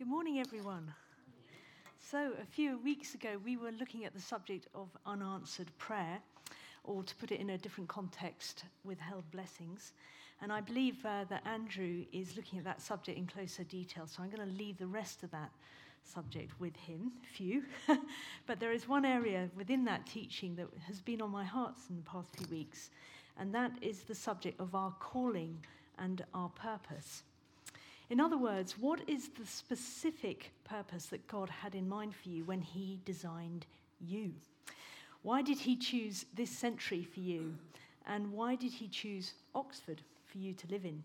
Good morning, everyone. So, a few weeks ago, we were looking at the subject of unanswered prayer, or to put it in a different context, withheld blessings. And I believe that Andrew is looking at that subject in closer detail, so I'm going to leave the rest of that subject with him, few. But there is one area within that teaching that has been on my heart in the past few weeks, and that is the subject of our calling and our purpose. In other words, what is the specific purpose that God had in mind for you when he designed you? Why did he choose this century for you? And why did he choose Oxford for you to live in?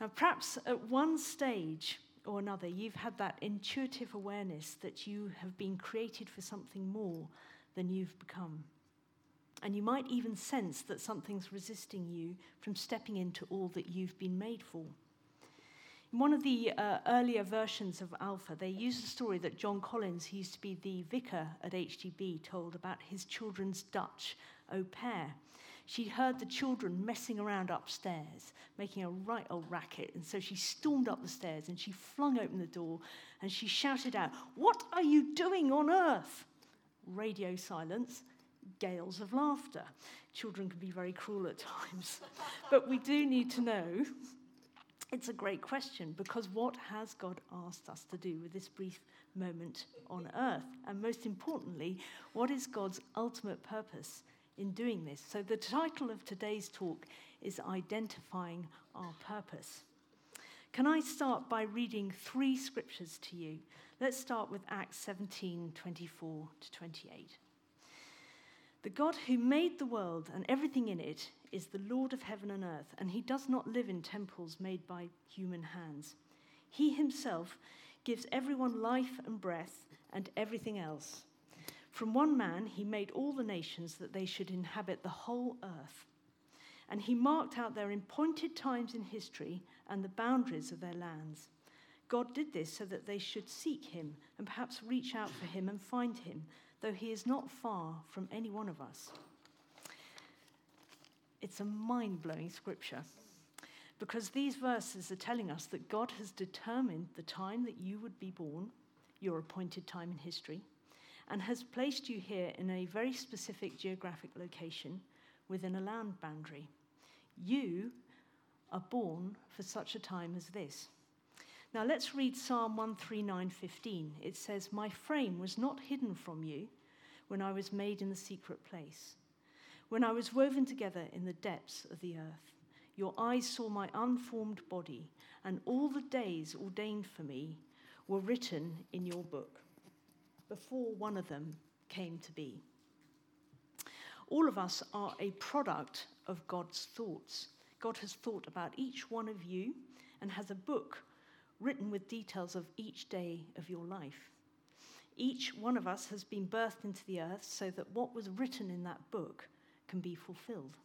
Now, perhaps at one stage or another, you've had that intuitive awareness that you have been created for something more than you've become. And you might even sense that something's resisting you from stepping into all that you've been made for. In one of the earlier versions of Alpha, they used a story that John Collins, who used to be the vicar at HTB, told about his children's Dutch au pair. She heard the children messing around upstairs, making a right old racket, and so she stormed up the stairs and she flung open the door and she shouted out, "What are you doing on earth?" Radio silence. Gales of laughter. Children can be very cruel at times. But we do need to know. It's a great question, because what has God asked us to do with this brief moment on earth? And most importantly, what is God's ultimate purpose in doing this? So the title of today's talk is Identifying Our Purpose. Can I start by reading three scriptures to you? Let's start with Acts 17:24 to 28. The God who made the world and everything in it is the Lord of heaven and earth, and he does not live in temples made by human hands. He himself gives everyone life and breath and everything else. From one man he made all the nations that they should inhabit the whole earth. And he marked out their appointed times in history and the boundaries of their lands. God did this so that they should seek him and perhaps reach out for him and find him, though he is not far from any one of us. It's a mind-blowing scripture, because these verses are telling us that God has determined the time that you would be born, your appointed time in history, and has placed you here in a very specific geographic location within a land boundary. You are born for such a time as this. Now let's read Psalm 139:15. It says, "My frame was not hidden from you when I was made in the secret place, when I was woven together in the depths of the earth. Your eyes saw my unformed body, and all the days ordained for me were written in your book, before one of them came to be." All of us are a product of God's thoughts. God has thought about each one of you and has a book written with details of each day of your life. Each one of us has been birthed into the earth so that what was written in that book can be fulfilled.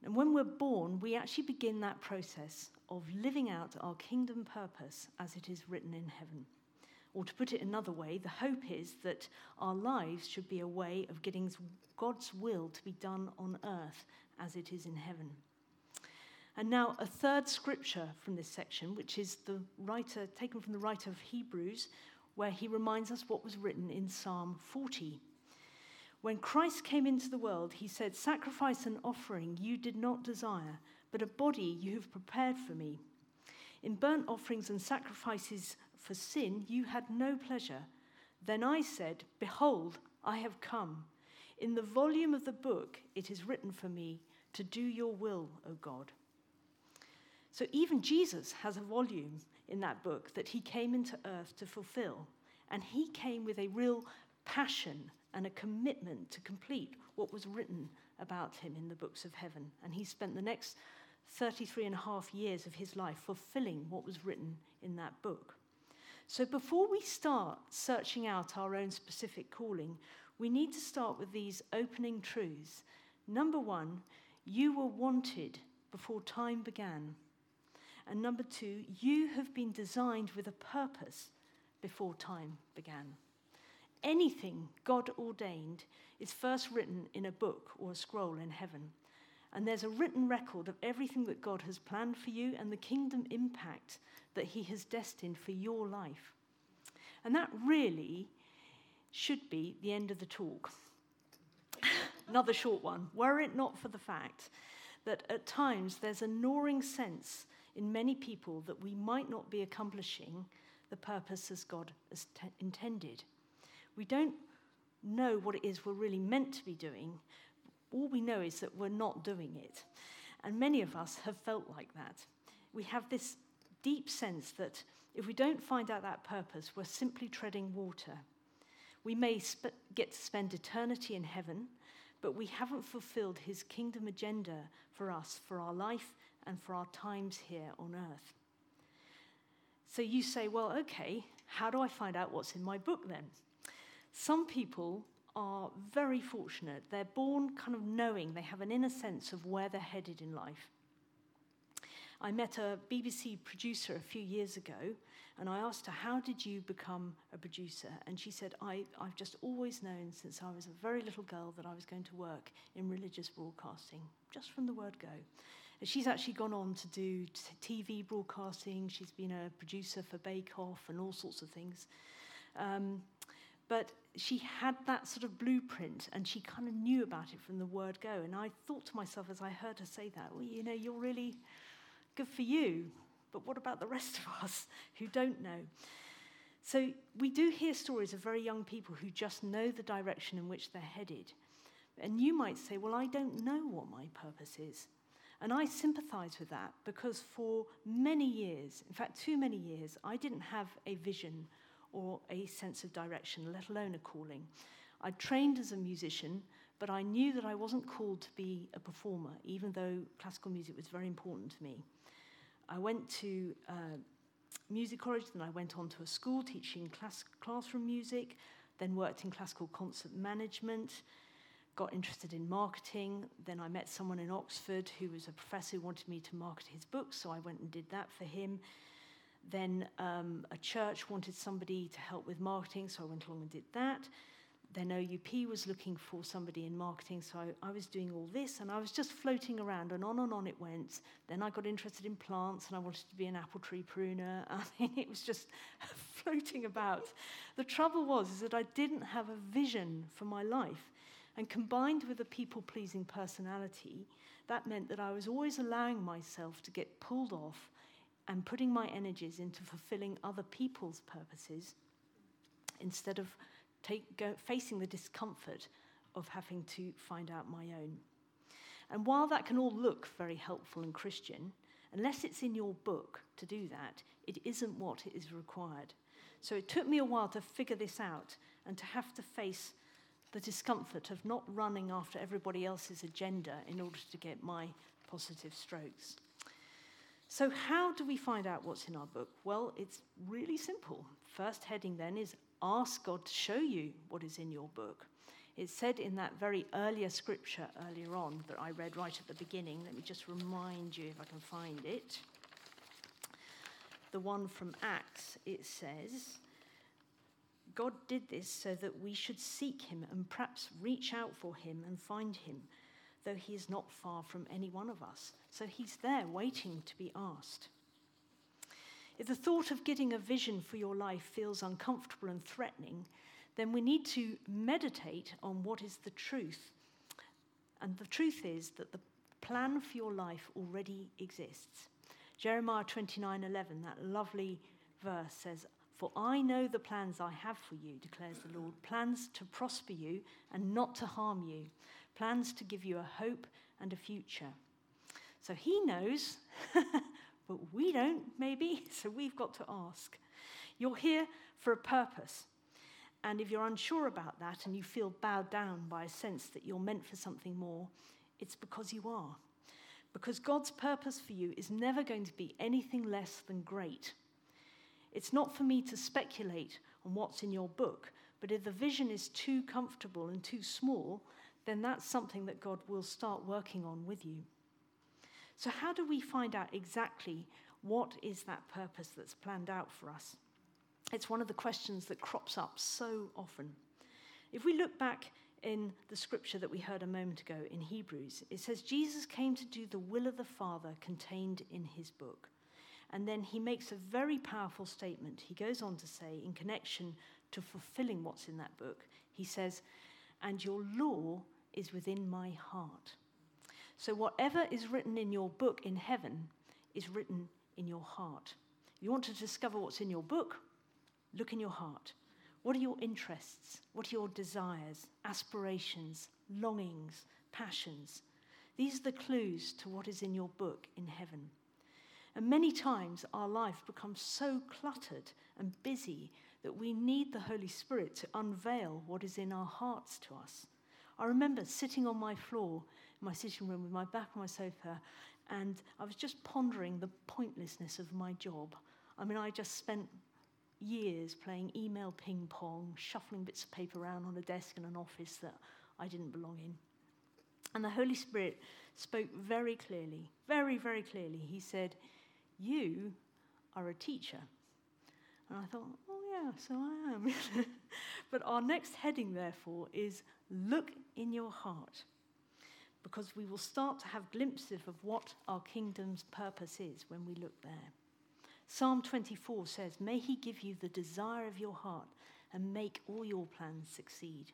And when we're born, we actually begin that process of living out our kingdom purpose as it is written in heaven. Or to put it another way, the hope is that our lives should be a way of getting God's will to be done on earth as it is in heaven. And now a third scripture from this section, which is taken from the writer of Hebrews, where he reminds us what was written in Psalm 40. When Christ came into the world, he said, "Sacrifice and offering you did not desire, but a body you have prepared for me. In burnt offerings and sacrifices for sin you had no pleasure. Then I said, Behold, I have come. In the volume of the book it is written for me, to do your will, O God." So even Jesus has a volume in that book that he came into earth to fulfill. And he came with a real passion and a commitment to complete what was written about him in the books of heaven. And he spent the next 33 and a half years of his life fulfilling what was written in that book. So before we start searching out our own specific calling, we need to start with these opening truths. Number one, you were wanted before time began. And number two, you have been designed with a purpose before time began. Anything God ordained is first written in a book or a scroll in heaven. And there's a written record of everything that God has planned for you and the kingdom impact that he has destined for your life. And that really should be the end of the talk. Another short one. Were it not for the fact that at times there's a gnawing sense in many people that we might not be accomplishing the purpose as God has intended. We don't know what it is we're really meant to be doing. All we know is that we're not doing it. And many of us have felt like that. We have this deep sense that if we don't find out that purpose, we're simply treading water. We may get to spend eternity in heaven, but we haven't fulfilled his kingdom agenda for us, for our life, and for our times here on earth. So you say, well, okay, how do I find out what's in my book then? Some people are very fortunate. They're born kind of knowing, they have an inner sense of where they're headed in life. I met a BBC producer a few years ago, and I asked her, how did you become a producer? And she said, I've just always known since I was a very little girl that I was going to work in religious broadcasting, just from the word go. And she's actually gone on to do TV broadcasting. She's been a producer for Bake Off and all sorts of things. But she had that sort of blueprint, and she kind of knew about it from the word go. And I thought to myself as I heard her say that, well, you know, you're really good for you, but what about the rest of us who don't know? So we do hear stories of very young people who just know the direction in which they're headed. And you might say, well, I don't know what my purpose is. And I sympathize with that, because for many years, in fact, too many years, I didn't have a vision or a sense of direction, let alone a calling. I trained as a musician, but I knew that I wasn't called to be a performer, even though classical music was very important to me. I went to music college, then I went on to a school teaching classroom music, then worked in classical concert management, got interested in marketing. Then I met someone in Oxford who was a professor who wanted me to market his books, so I went and did that for him. Then a church wanted somebody to help with marketing, so I went along and did that. Then OUP was looking for somebody in marketing, so I was doing all this, and I was just floating around, and on it went. Then I got interested in plants, and I wanted to be an apple tree pruner. I mean, it was just floating about. The trouble was is that I didn't have a vision for my life, and combined with a people-pleasing personality, that meant that I was always allowing myself to get pulled off and putting my energies into fulfilling other people's purposes instead of facing the discomfort of having to find out my own. And while that can all look very helpful and Christian, unless it's in your book to do that, it isn't what is required. So it took me a while to figure this out and to have to face the discomfort of not running after everybody else's agenda in order to get my positive strokes. So how do we find out what's in our book? Well, it's really simple. First heading then is ask God to show you what is in your book. It said in that very earlier scripture earlier on that I read right at the beginning. Let me just remind you if I can find it. The one from Acts, it says, God did this so that we should seek him and perhaps reach out for him and find him, though he is not far from any one of us. So he's there waiting to be asked. If the thought of getting a vision for your life feels uncomfortable and threatening, then we need to meditate on what is the truth. And the truth is that the plan for your life already exists. Jeremiah 29:11, that lovely verse says, "For I know the plans I have for you, declares the Lord, plans to prosper you and not to harm you, plans to give you a hope and a future." So he knows, but we don't, maybe, so we've got to ask. You're here for a purpose, and if you're unsure about that and you feel bowed down by a sense that you're meant for something more, it's because you are. Because God's purpose for you is never going to be anything less than great. It's not for me to speculate on what's in your book, but if the vision is too comfortable and too small, then that's something that God will start working on with you. So how do we find out exactly what is that purpose that's planned out for us? It's one of the questions that crops up so often. If we look back in the scripture that we heard a moment ago in Hebrews, it says Jesus came to do the will of the Father contained in his book. And then he makes a very powerful statement. He goes on to say, in connection to fulfilling what's in that book, he says, "And your law is within my heart." So whatever is written in your book in heaven is written in your heart. If you want to discover what's in your book, look in your heart. What are your interests? What are your desires, aspirations, longings, passions? These are the clues to what is in your book in heaven. And many times our life becomes so cluttered and busy that we need the Holy Spirit to unveil what is in our hearts to us. I remember sitting on my floor, in my sitting room, with my back on my sofa, and I was just pondering the pointlessness of my job. I mean, I just spent years playing email ping pong, shuffling bits of paper around on a desk in an office that I didn't belong in. And the Holy Spirit spoke very clearly, very, very clearly. He said, "You are a teacher." And I thought, oh yeah, so I am. But our next heading, therefore, is look in your heart, because we will start to have glimpses of what our kingdom's purpose is when we look there. Psalm 24 says, "May he give you the desire of your heart and make all your plans succeed."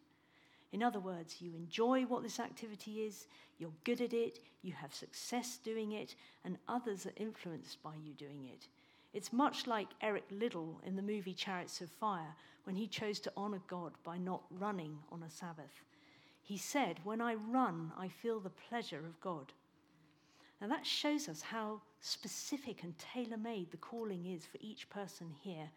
In other words, you enjoy what this activity is, you're good at it, you have success doing it, and others are influenced by you doing it. It's much like Eric Liddell in the movie Chariots of Fire, when he chose to honour God by not running on a Sabbath. He said, "When I run, I feel the pleasure of God." Now that shows us how specific and tailor-made the calling is for each person here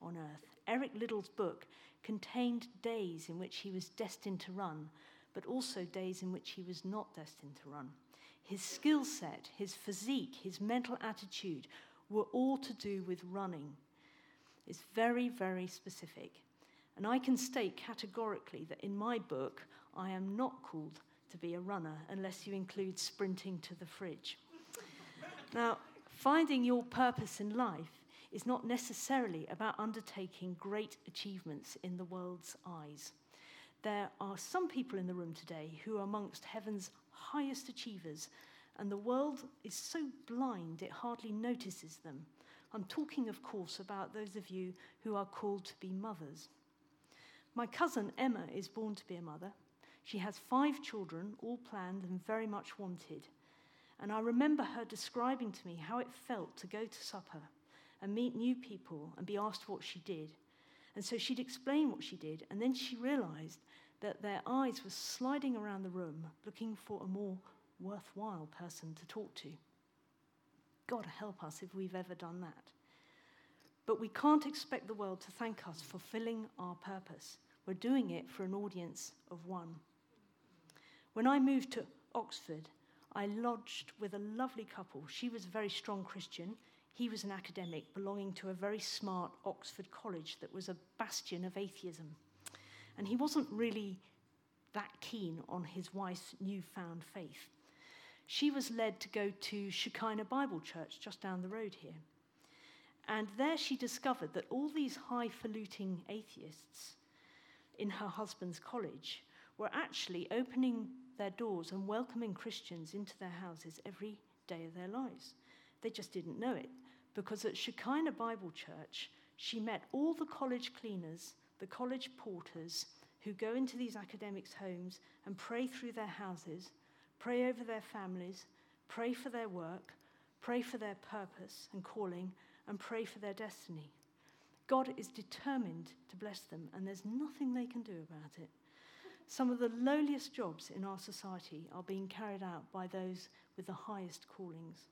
on earth. Eric Liddell's book contained days in which he was destined to run, but also days in which he was not destined to run. His skill set, his physique, his mental attitude were all to do with running. It's very, very specific. And I can state categorically that in my book, I am not called to be a runner unless you include sprinting to the fridge. Now, finding your purpose in life is not necessarily about undertaking great achievements in the world's eyes. There are some people in the room today who are amongst heaven's highest achievers, and the world is so blind it hardly notices them. I'm talking, of course, about those of you who are called to be mothers. My cousin Emma is born to be a mother. She has 5 children, all planned and very much wanted. And I remember her describing to me how it felt to go to supper and meet new people and be asked what she did. And so she'd explain what she did, and then she realised that their eyes were sliding around the room looking for a more worthwhile person to talk to. God help us if we've ever done that. But we can't expect the world to thank us for fulfilling our purpose. We're doing it for an audience of one. When I moved to Oxford, I lodged with a lovely couple. She was a very strong Christian. He was an academic belonging to a very smart Oxford college that was a bastion of atheism. And he wasn't really that keen on his wife's newfound faith. She was led to go to Shekinah Bible Church just down the road here. And there she discovered that all these highfalutin atheists in her husband's college were actually opening their doors and welcoming Christians into their houses every day of their lives. They just didn't know it, because at Shekinah Bible Church, she met all the college cleaners, the college porters, who go into these academics' homes and pray through their houses, pray over their families, pray for their work, pray for their purpose and calling, and pray for their destiny. God is determined to bless them, and there's nothing they can do about it. Some of the lowliest jobs in our society are being carried out by those with the highest callings.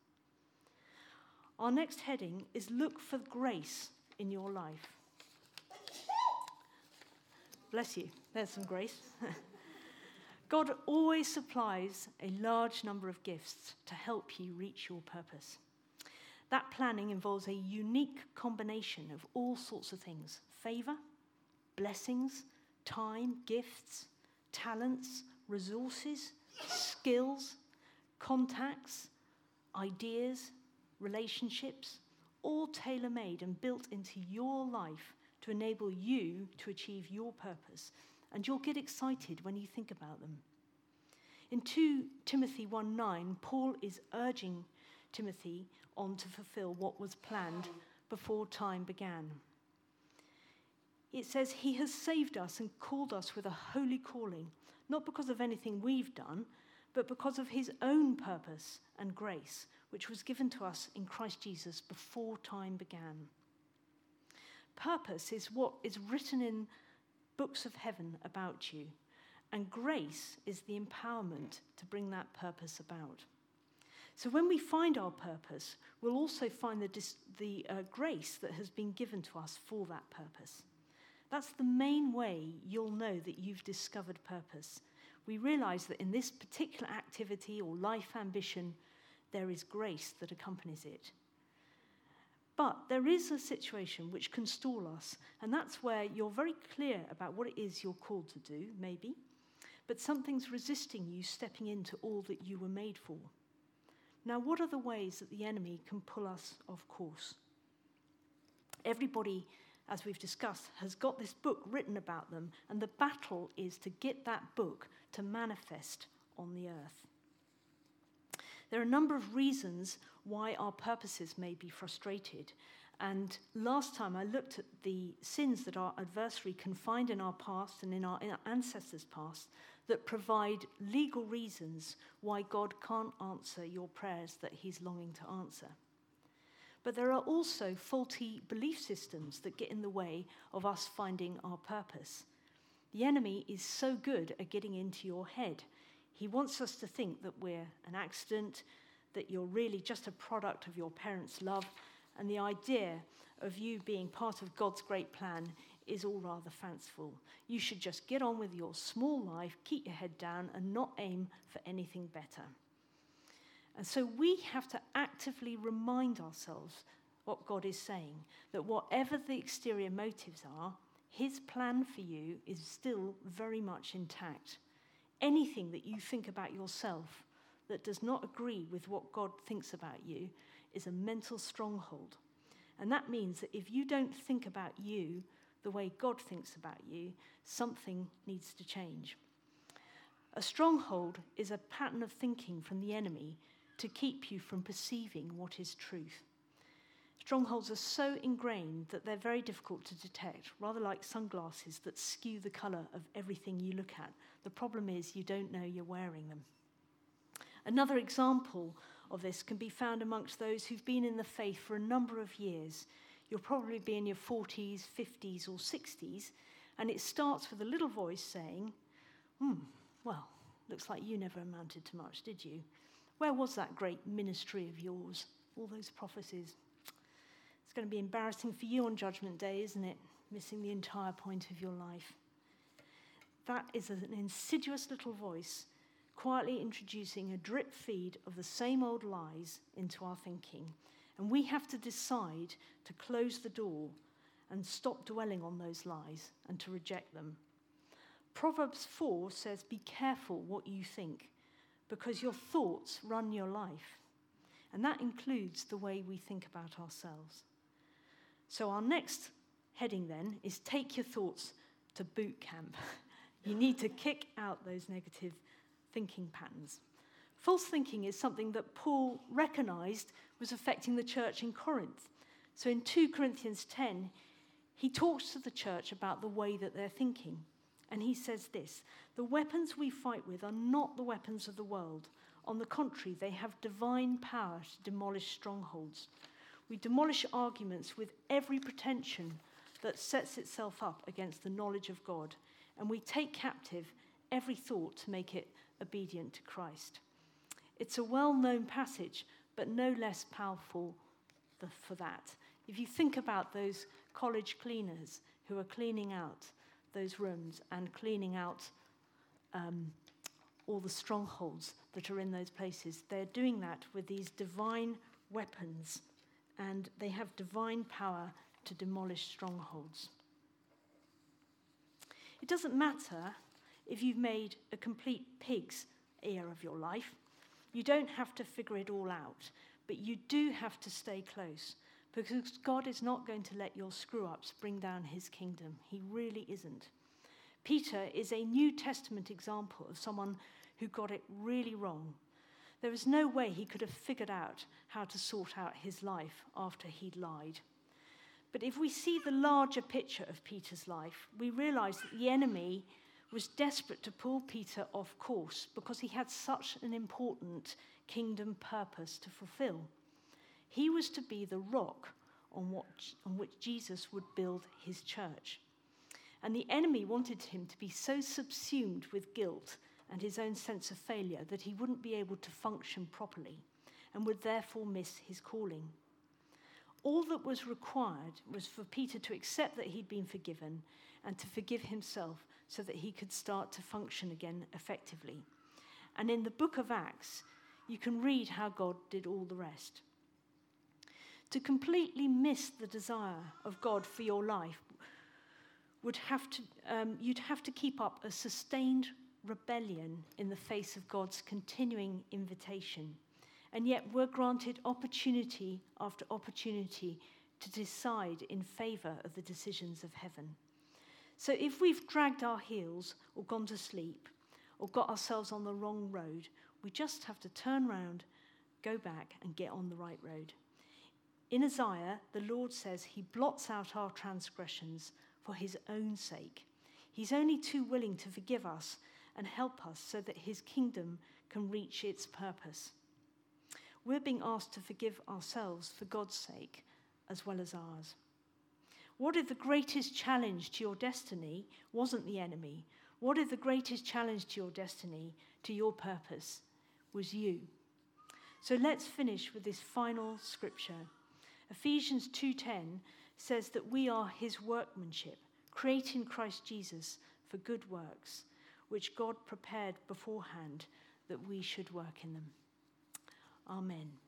Our next heading is look for grace in your life. Bless you, there's some grace. God always supplies a large number of gifts to help you reach your purpose. That planning involves a unique combination of all sorts of things: favour, blessings, time, gifts, talents, resources, skills, contacts, ideas, relationships, all tailor-made and built into your life to enable you to achieve your purpose. And you'll get excited when you think about them. In 2 Timothy 1:9, Paul is urging Timothy on to fulfill what was planned before time began. It says, he has saved us and called us with a holy calling, not because of anything we've done, but because of his own purpose and grace, which was given to us in Christ Jesus before time began. Purpose is what is written in books of heaven about you, and grace is the empowerment to bring that purpose about. So when we find our purpose, we'll also find the grace that has been given to us for that purpose. That's the main way you'll know that you've discovered purpose. We realize that in this particular activity or life ambition, there is grace that accompanies it. But there is a situation which can stall us, and that's where you're very clear about what it is you're called to do, maybe, but something's resisting you stepping into all that you were made for. Now, what are the ways that the enemy can pull us off course? Everybody, as we've discussed, has got this book written about them, and the battle is to get that book to manifest on the earth. There are a number of reasons why our purposes may be frustrated. And last time I looked at the sins that our adversary can find in our past and in our ancestors' past that provide legal reasons why God can't answer your prayers that he's longing to answer. But there are also faulty belief systems that get in the way of us finding our purpose. The enemy is so good at getting into your head. He wants us to think that we're an accident, that you're really just a product of your parents' love, and the idea of you being part of God's great plan is all rather fanciful. You should just get on with your small life, keep your head down, and not aim for anything better. And so we have to actively remind ourselves what God is saying, that whatever the exterior motives are, his plan for you is still very much intact. Anything that you think about yourself that does not agree with what God thinks about you is a mental stronghold. And that means that if you don't think about you the way God thinks about you, something needs to change. A stronghold is a pattern of thinking from the enemy to keep you from perceiving what is truth. Strongholds are so ingrained that they're very difficult to detect, rather like sunglasses that skew the colour of everything you look at. The problem is you don't know you're wearing them. Another example of this can be found amongst those who've been in the faith for a number of years. You'll probably be in your 40s, 50s, or 60s, and it starts with a little voice saying, well, looks like you never amounted to much, did you? Where was that great ministry of yours? All those prophecies. It's going to be embarrassing for you on Judgment Day, isn't it? Missing the entire point of your life. That is an insidious little voice quietly introducing a drip feed of the same old lies into our thinking. And we have to decide to close the door and stop dwelling on those lies and to reject them. Proverbs 4 says, be careful what you think, because your thoughts run your life. And that includes the way we think about ourselves. So our next heading then is take your thoughts to boot camp. You need to kick out those negative thinking patterns. False thinking is something that Paul recognised was affecting the church in Corinth. So in 2 Corinthians 10, he talks to the church about the way that they're thinking. And he says this, the weapons we fight with are not the weapons of the world. On the contrary, they have divine power to demolish strongholds. We demolish arguments with every pretension that sets itself up against the knowledge of God, and we take captive every thought to make it obedient to Christ. It's a well-known passage, but no less powerful for that. If you think about those college cleaners who are cleaning out those rooms and cleaning out all the strongholds that are in those places. They're doing that with these divine weapons, and they have divine power to demolish strongholds. It doesn't matter if you've made a complete pig's ear of your life. You don't have to figure it all out, but you do have to stay close, because God is not going to let your screw-ups bring down his kingdom. He really isn't. Peter is a New Testament example of someone who got it really wrong. There is no way he could have figured out how to sort out his life after he'd lied. But if we see the larger picture of Peter's life, we realize that the enemy was desperate to pull Peter off course because he had such an important kingdom purpose to fulfill. He was to be the rock on which Jesus would build his church. And the enemy wanted him to be so subsumed with guilt and his own sense of failure that he wouldn't be able to function properly and would therefore miss his calling. All that was required was for Peter to accept that he'd been forgiven and to forgive himself so that he could start to function again effectively. And in the book of Acts, you can read how God did all the rest. To completely miss the desire of God for your life, you'd have to keep up a sustained rebellion in the face of God's continuing invitation. And yet we're granted opportunity after opportunity to decide in favour of the decisions of heaven. So if we've dragged our heels or gone to sleep or got ourselves on the wrong road, we just have to turn round, go back and get on the right road. In Isaiah, the Lord says he blots out our transgressions for his own sake. He's only too willing to forgive us and help us so that his kingdom can reach its purpose. We're being asked to forgive ourselves for God's sake as well as ours. What if the greatest challenge to your destiny wasn't the enemy? What if the greatest challenge to your destiny, to your purpose, was you? So let's finish with this final scripture. Ephesians 2:10 says that we are his workmanship, created in Christ Jesus for good works, which God prepared beforehand that we should work in them. Amen.